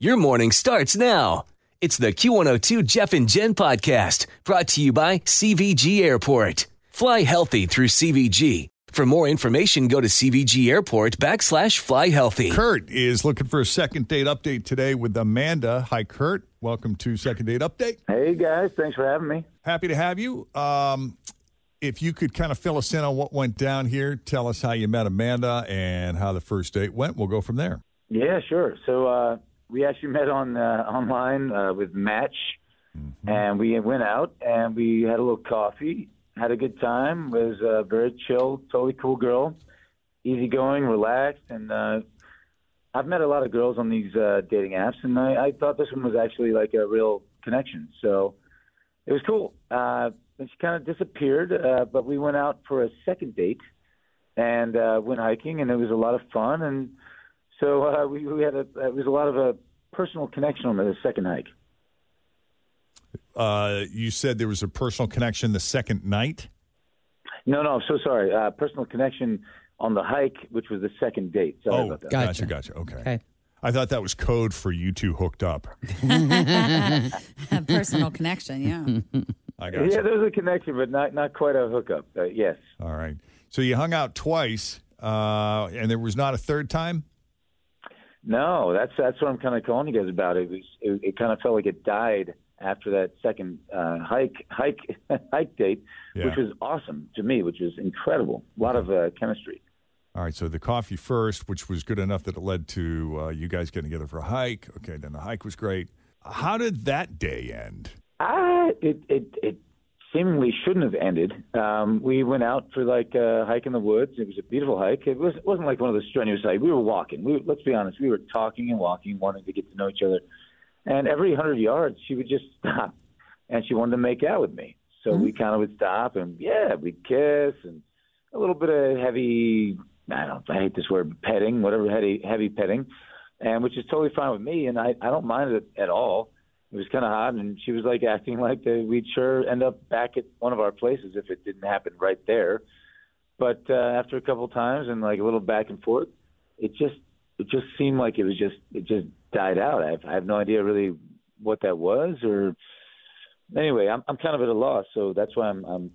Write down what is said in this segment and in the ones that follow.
Your morning starts now. It's the Q102 Jeff and Jen podcast, brought to you by CVG Airport. Fly healthy through CVG. For more information, go to CVG Airport/fly healthy. Kurt is looking for a second date update today with Amanda. Hi, Kurt. Welcome to Second Date Update. Hey, guys. Thanks for having me. Happy to have you. If you could kind of fill us in on what went down here, tell us how you met Amanda and how the first date went. We'll go from there. Yeah, sure. So, we actually met online with Match, and we went out, and we had a little coffee, had a good time, was a very chill, totally cool girl, easygoing, relaxed, and I've met a lot of girls on these dating apps, and I thought this one was actually like a real connection, so it was cool. And she kind of disappeared, but we went out for a second date, and went hiking, and it was a lot of fun, and so it was a lot of a personal connection on the second hike. You said there was a personal connection the second night? No, so sorry. Personal connection on the hike, which was the second date. Sorry about that. Gotcha. Okay. I thought that was code for you two hooked up. Personal connection, yeah. I gotcha. Yeah, there was a connection, but not quite a hookup. Yes. All right. So you hung out twice, and there was not a third time? No, that's what I'm kind of calling you guys about. It kind of felt like it died after that second hike date, yeah, which was awesome to me, which is incredible. A lot of chemistry. All right, so the coffee first, which was good enough that it led to you guys getting together for a hike. Okay, then the hike was great. How did that day end? It seemingly shouldn't have ended. We went out for like a hike in the woods. It was a beautiful hike. It wasn't like one of those strenuous hikes. We were walking. Let's be honest. We were talking and walking, wanting to get to know each other. And every 100 yards, she would just stop, and she wanted to make out with me. So we kind of would stop, and we'd kiss, and a little bit of heavy, I hate this word, petting, whatever, heavy petting, and which is totally fine with me, and I don't mind it at all. It was kind of hot, and she was like acting like we'd sure end up back at one of our places if it didn't happen right there. But after a couple of times and like a little back and forth, it just seemed like it just died out. I have no idea really what that was, or anyway, I'm kind of at a loss. So that's why I'm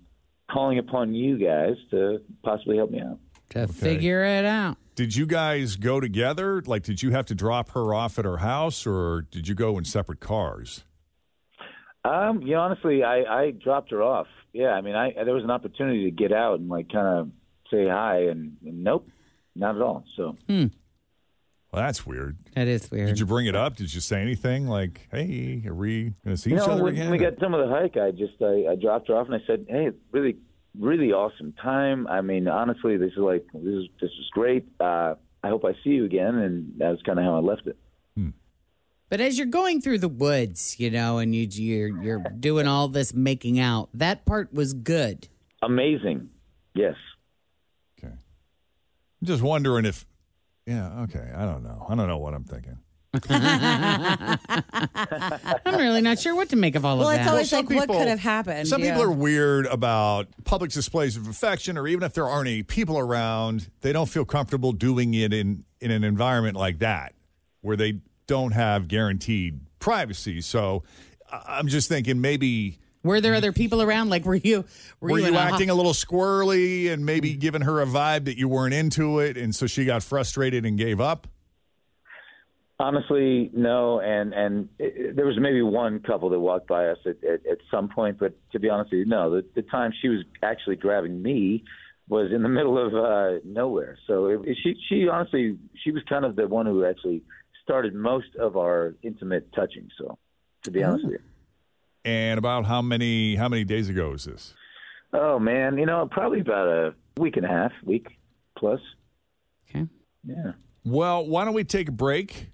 calling upon you guys to possibly help me out to figure it out. Did you guys go together? Like, did you have to drop her off at her house, or did you go in separate cars? Honestly, I dropped her off. Yeah, I mean, there was an opportunity to get out and, like, kind of say hi, and nope, not at all. So, Well, that's weird. That is weird. Did you bring it up? Did you say anything like, hey, are we going to see each other again? When we got done with the hike, I dropped her off, and I said, hey, really really awesome time. I mean, honestly, this is great. I hope I see you again, and that's kind of how I left it. But as you're going through the woods, and you're doing all this making out, that part was good. Amazing, yes. Okay, I'm just wondering if, I don't know what I'm thinking. I'm really not sure what to make of all of that. Well, it's always like, what could have happened? Some people are weird about public displays of affection, or even if there aren't any people around, they don't feel comfortable doing it in an environment like that, where they don't have guaranteed privacy. So I'm just thinking maybe... Were there other people around? Like, were you acting a little squirrely and maybe giving her a vibe that you weren't into it, and so she got frustrated and gave up? Honestly, no, and there was maybe one couple that walked by us at some point, but to be honest with you, no, the time she was actually grabbing me was in the middle of nowhere. So she was kind of the one who actually started most of our intimate touching, so to be honest with you. And about how many days ago was this? Oh, man, probably about a week and a half, week plus. Okay. Yeah. Well, why don't we take a break?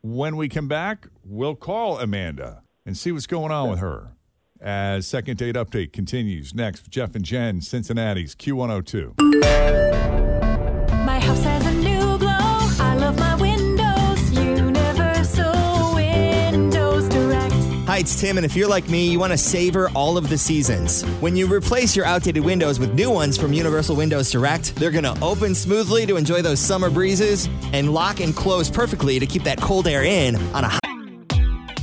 When we come back, we'll call Amanda and see what's going on with her. As Second Date Update continues next with Jeff and Jen, Cincinnati's Q102. My house has a new glow. I love my windows. Universal Windows Direct. Hi, it's Tim, and if you're like me, you want to savor all of the seasons. When you replace your outdated windows with new ones from Universal Windows Direct, they're going to open smoothly to enjoy those summer breezes and lock and close perfectly to keep that cold air in on a hot.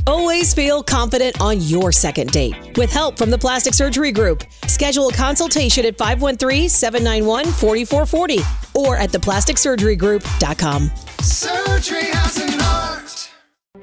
Always feel confident on your second date with help from the Plastic Surgery Group. Schedule a consultation at 513-791-4440 or at theplasticsurgerygroup.com. Surgery has an art.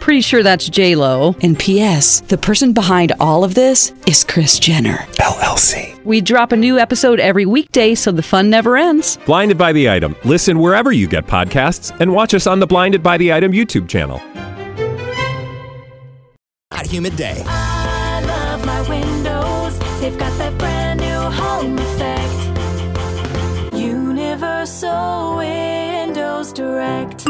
Pretty sure that's J-Lo. And P.S. the person behind all of this is Kris Jenner, LLC. We drop a new episode every weekday so the fun never ends. Blinded by the Item. Listen wherever you get podcasts and watch us on the Blinded by the Item YouTube channel. Hot, humid day. I love my windows. They've got that brand new home effect. Universal Windows Direct.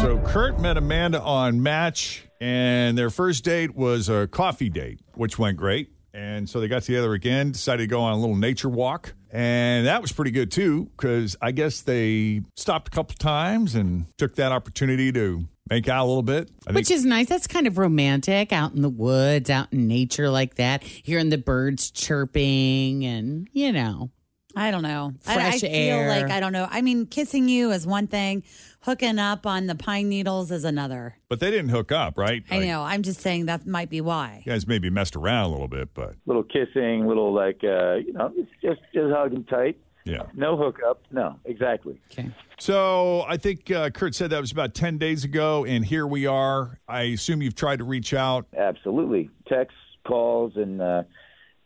So Kurt met Amanda on Match, and their first date was a coffee date, which went great. And so they got together again, decided to go on a little nature walk. And that was pretty good, too, because I guess they stopped a couple times and took that opportunity to make out a little bit. Which is nice. That's kind of romantic, out in the woods, out in nature like that, hearing the birds chirping and, you know. I don't know. Fresh air. I feel like, I don't know. I mean, kissing you is one thing. Hooking up on the pine needles is another. But they didn't hook up, right? I know. I'm just saying that might be why. You guys maybe messed around a little bit, but. Little kissing, little like, you know, just hugging tight. Yeah. No hookup. No, exactly. Okay. So I think Kurt said that was about 10 days ago, and here we are. I assume you've tried to reach out. Absolutely. Texts, calls, and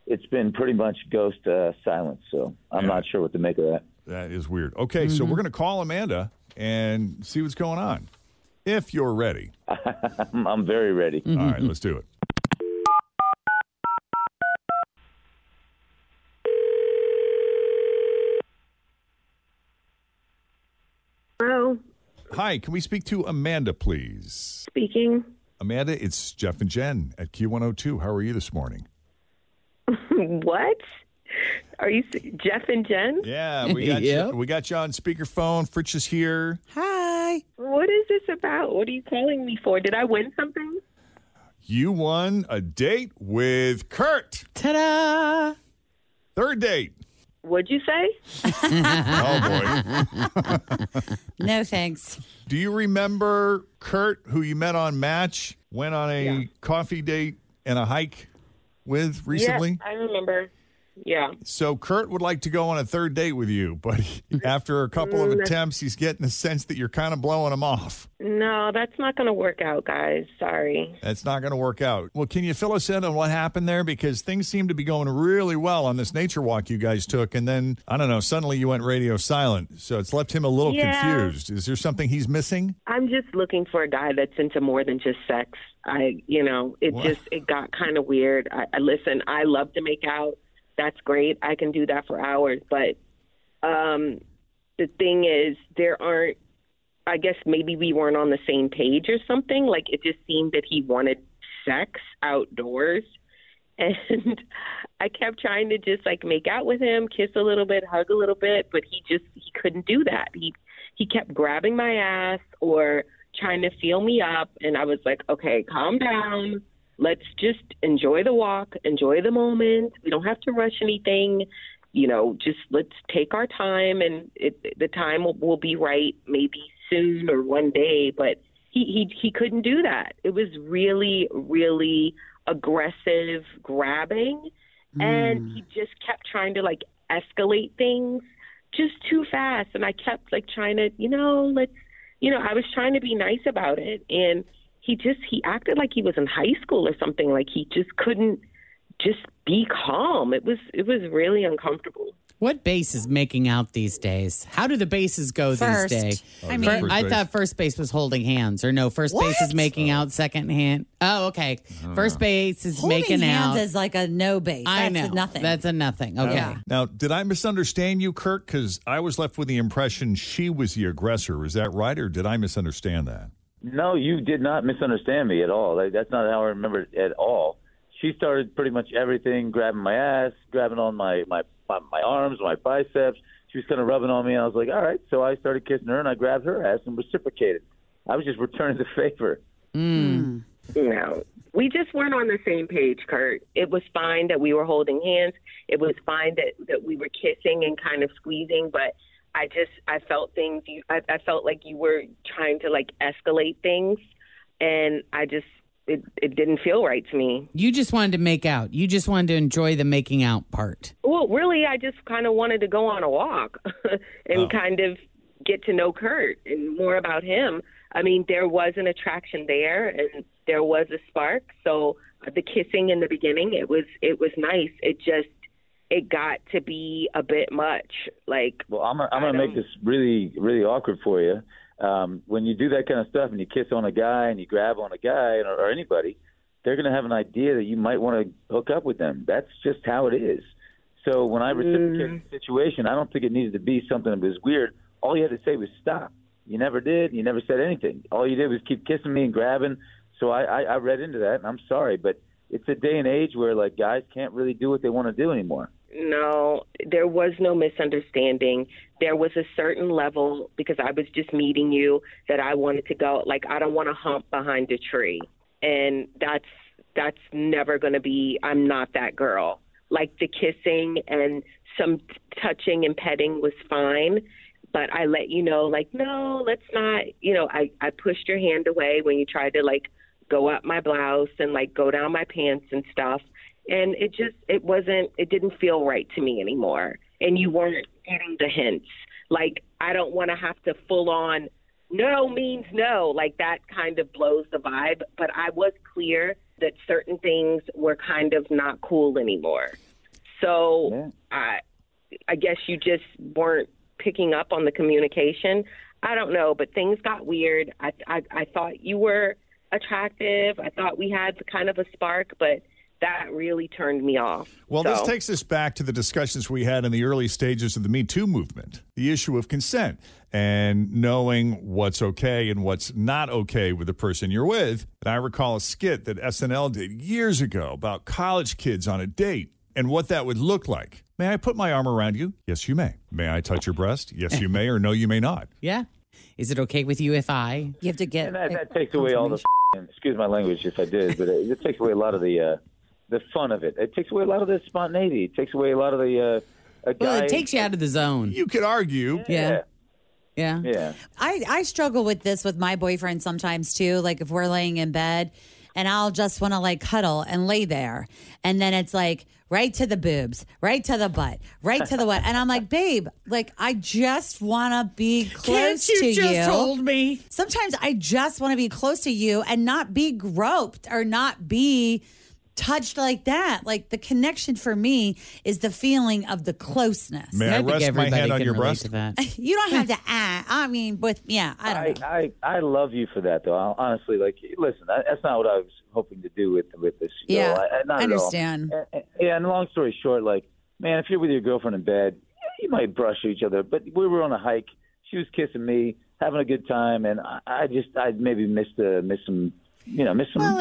it's been pretty much ghost silence, so I'm not sure what to make of that. That is weird. Okay, so we're going to call Amanda and see what's going on, if you're ready. I'm very ready. All right, let's do it. Hello. Hi, can we speak to Amanda, please? Speaking. Amanda, it's Jeff and Jen at Q102. How are you this morning? What? Are you Jeff and Jen? Yeah, we got you. We got you on speakerphone. Fritz is here. Hi. What is this about? What are you calling me for? Did I win something? You won a date with Kurt. Ta-da! Third date. What'd you say? Oh boy. No thanks. Do you remember Kurt, who you met on Match, went on a coffee date and a hike with recently? Yes, I remember. Yeah. So Kurt would like to go on a third date with you, but after a couple of attempts, he's getting the sense that you're kind of blowing him off. No, that's not going to work out, guys. Sorry. That's not going to work out. Well, can you fill us in on what happened there? Because things seemed to be going really well on this nature walk you guys took, and then, I don't know, suddenly you went radio silent. So it's left him a little confused. Is there something he's missing? I'm just looking for a guy that's into more than just sex. It got kind of weird. Listen, I love to make out. That's great. I can do that for hours. But the thing is, I guess maybe we weren't on the same page or something. Like, it just seemed that he wanted sex outdoors. And I kept trying to just, like, make out with him, kiss a little bit, hug a little bit. But he couldn't do that. He kept grabbing my ass or trying to feel me up. And I was like, okay, calm down. Let's just enjoy the walk, enjoy the moment. We don't have to rush anything. You know, just let's take our time, and the time will be right maybe soon or one day. But he couldn't do that. It was really, really aggressive grabbing, and he just kept trying to, like, escalate things just too fast. And I kept, like, trying to, I was trying to be nice about it, and he acted like he was in high school or something. Like, he just couldn't just be calm. It was really uncomfortable. What base is making out these days? How do the bases go first, these days? Oh, I mean, I thought first base was holding hands, or no, first base is making out, second hand. Oh, okay. First base is holding making hands out. Holding hands is like a no base. That's a nothing. That's a nothing. Okay. Yeah. Now, did I misunderstand you, Kirk? Because I was left with the impression she was the aggressor. Is that right, or did I misunderstand that? No, you did not misunderstand me at all. Like, that's not how I remember it at all. She started pretty much everything, grabbing my ass, grabbing on my arms, my biceps. She was kind of rubbing on me, and I was like, all right. So I started kissing her, and I grabbed her ass and reciprocated. I was just returning the favor. Mm. No. We just weren't on the same page, Kurt. It was fine that we were holding hands. It was fine that we were kissing and kind of squeezing, but I felt like you were trying to, like, escalate things, and it didn't feel right to me. You just wanted to make out. You just wanted to enjoy the making out part. Well, really, I just kind of wanted to go on a walk and kind of get to know Kurt and more about him. I mean, there was an attraction there, and there was a spark. So the kissing in the beginning, it was nice. It just got to be a bit much. Like, well, I'm gonna make this really, really awkward for you. When you do that kind of stuff and you kiss on a guy and you grab on a guy or anybody, they're going to have an idea that you might want to hook up with them. That's just how it is. So when I reciprocated the situation, I don't think it needed to be something that was weird. All you had to say was stop. You never did. You never said anything. All you did was keep kissing me and grabbing. So I read into that, and I'm sorry, but it's a day and age where, like, guys can't really do what they want to do anymore. No, there was no misunderstanding. There was a certain level, because I was just meeting you, that I wanted to go. Like, I don't want to hump behind a tree. And that's never going to be, I'm not that girl. Like, the kissing and some touching and petting was fine. But I let you know, like, no, let's not, you know, I pushed your hand away when you tried to, like, go up my blouse and, like, go down my pants and stuff. And it didn't feel right to me anymore. And you weren't getting the hints. Like, I don't want to have to full on, no means no. Like, that kind of blows the vibe. But I was clear that certain things were kind of not cool anymore. So I guess you just weren't picking up on the communication. I don't know, but things got weird. I thought you were attractive. I thought we had kind of a spark, but that really turned me off. Well, this takes us back to the discussions we had in the early stages of the Me Too movement, the issue of consent and knowing what's okay and what's not okay with the person you're with. And I recall a skit that SNL did years ago about college kids on a date and what that would look like. May I put my arm around you? Yes, you may. May I touch your breast? Yes, you may, or no, you may not. Yeah. Is it okay with you if I? You have to get... And that takes away all the... excuse my language if I did, but it takes away a lot of the fun of it. It takes away a lot of the spontaneity. It takes away a lot of the... it takes you out of the zone. You could argue. Yeah. I struggle with this with my boyfriend sometimes, too. Like, if we're laying in bed, and I'll just want to, like, cuddle and lay there. And then it's like, right to the boobs, right to the butt, right to the what. And I'm like, babe, like, I just want to be close to you. Can't you just hold me? Sometimes I just want to be close to you and not be groped or not be... touched like that. Like, the connection for me is the feeling of the closeness. May I rest my hand on your breast? You don't have to I don't know. I love you for that, though. I'll, honestly, like, listen, that's not what I was hoping to do with this show. Yeah, I understand. And long story short, like, man, if you're with your girlfriend in bed, you might brush each other, but we were on a hike. She was kissing me, having a good time, and I maybe missed some... You know,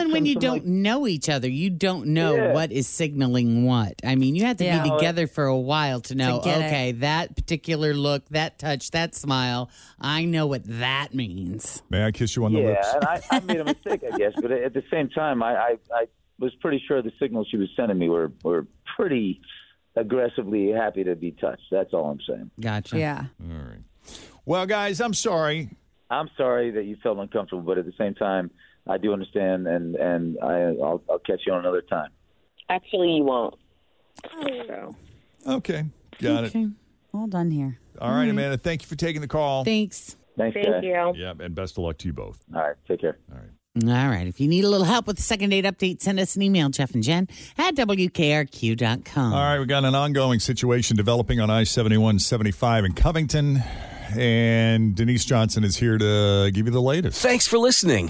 when you don't know each other, you don't know what is signaling what. I mean, you have to be together for a while to know, that particular look, that touch, that smile, I know what that means. May I kiss you on the lips? Yeah, I made a mistake, I guess. But at the same time, I was pretty sure the signals she was sending me were pretty aggressively happy to be touched. That's all I'm saying. Gotcha. Yeah. All right. Well, guys, I'm sorry. I'm sorry that you felt uncomfortable, but at the same time, I do understand, and I'll catch you on another time. Actually, you won't. So. Okay. Got it. All done here. All right, Amanda. Thank you for taking the call. Thanks. Thank you. Yeah, and best of luck to you both. All right. Take care. All right. All right. If you need a little help with the second date update, send us an email, Jeff and Jen at WKRQ.com. All right. We got an ongoing situation developing on I-7175 in Covington. And Denise Johnson is here to give you the latest. Thanks for listening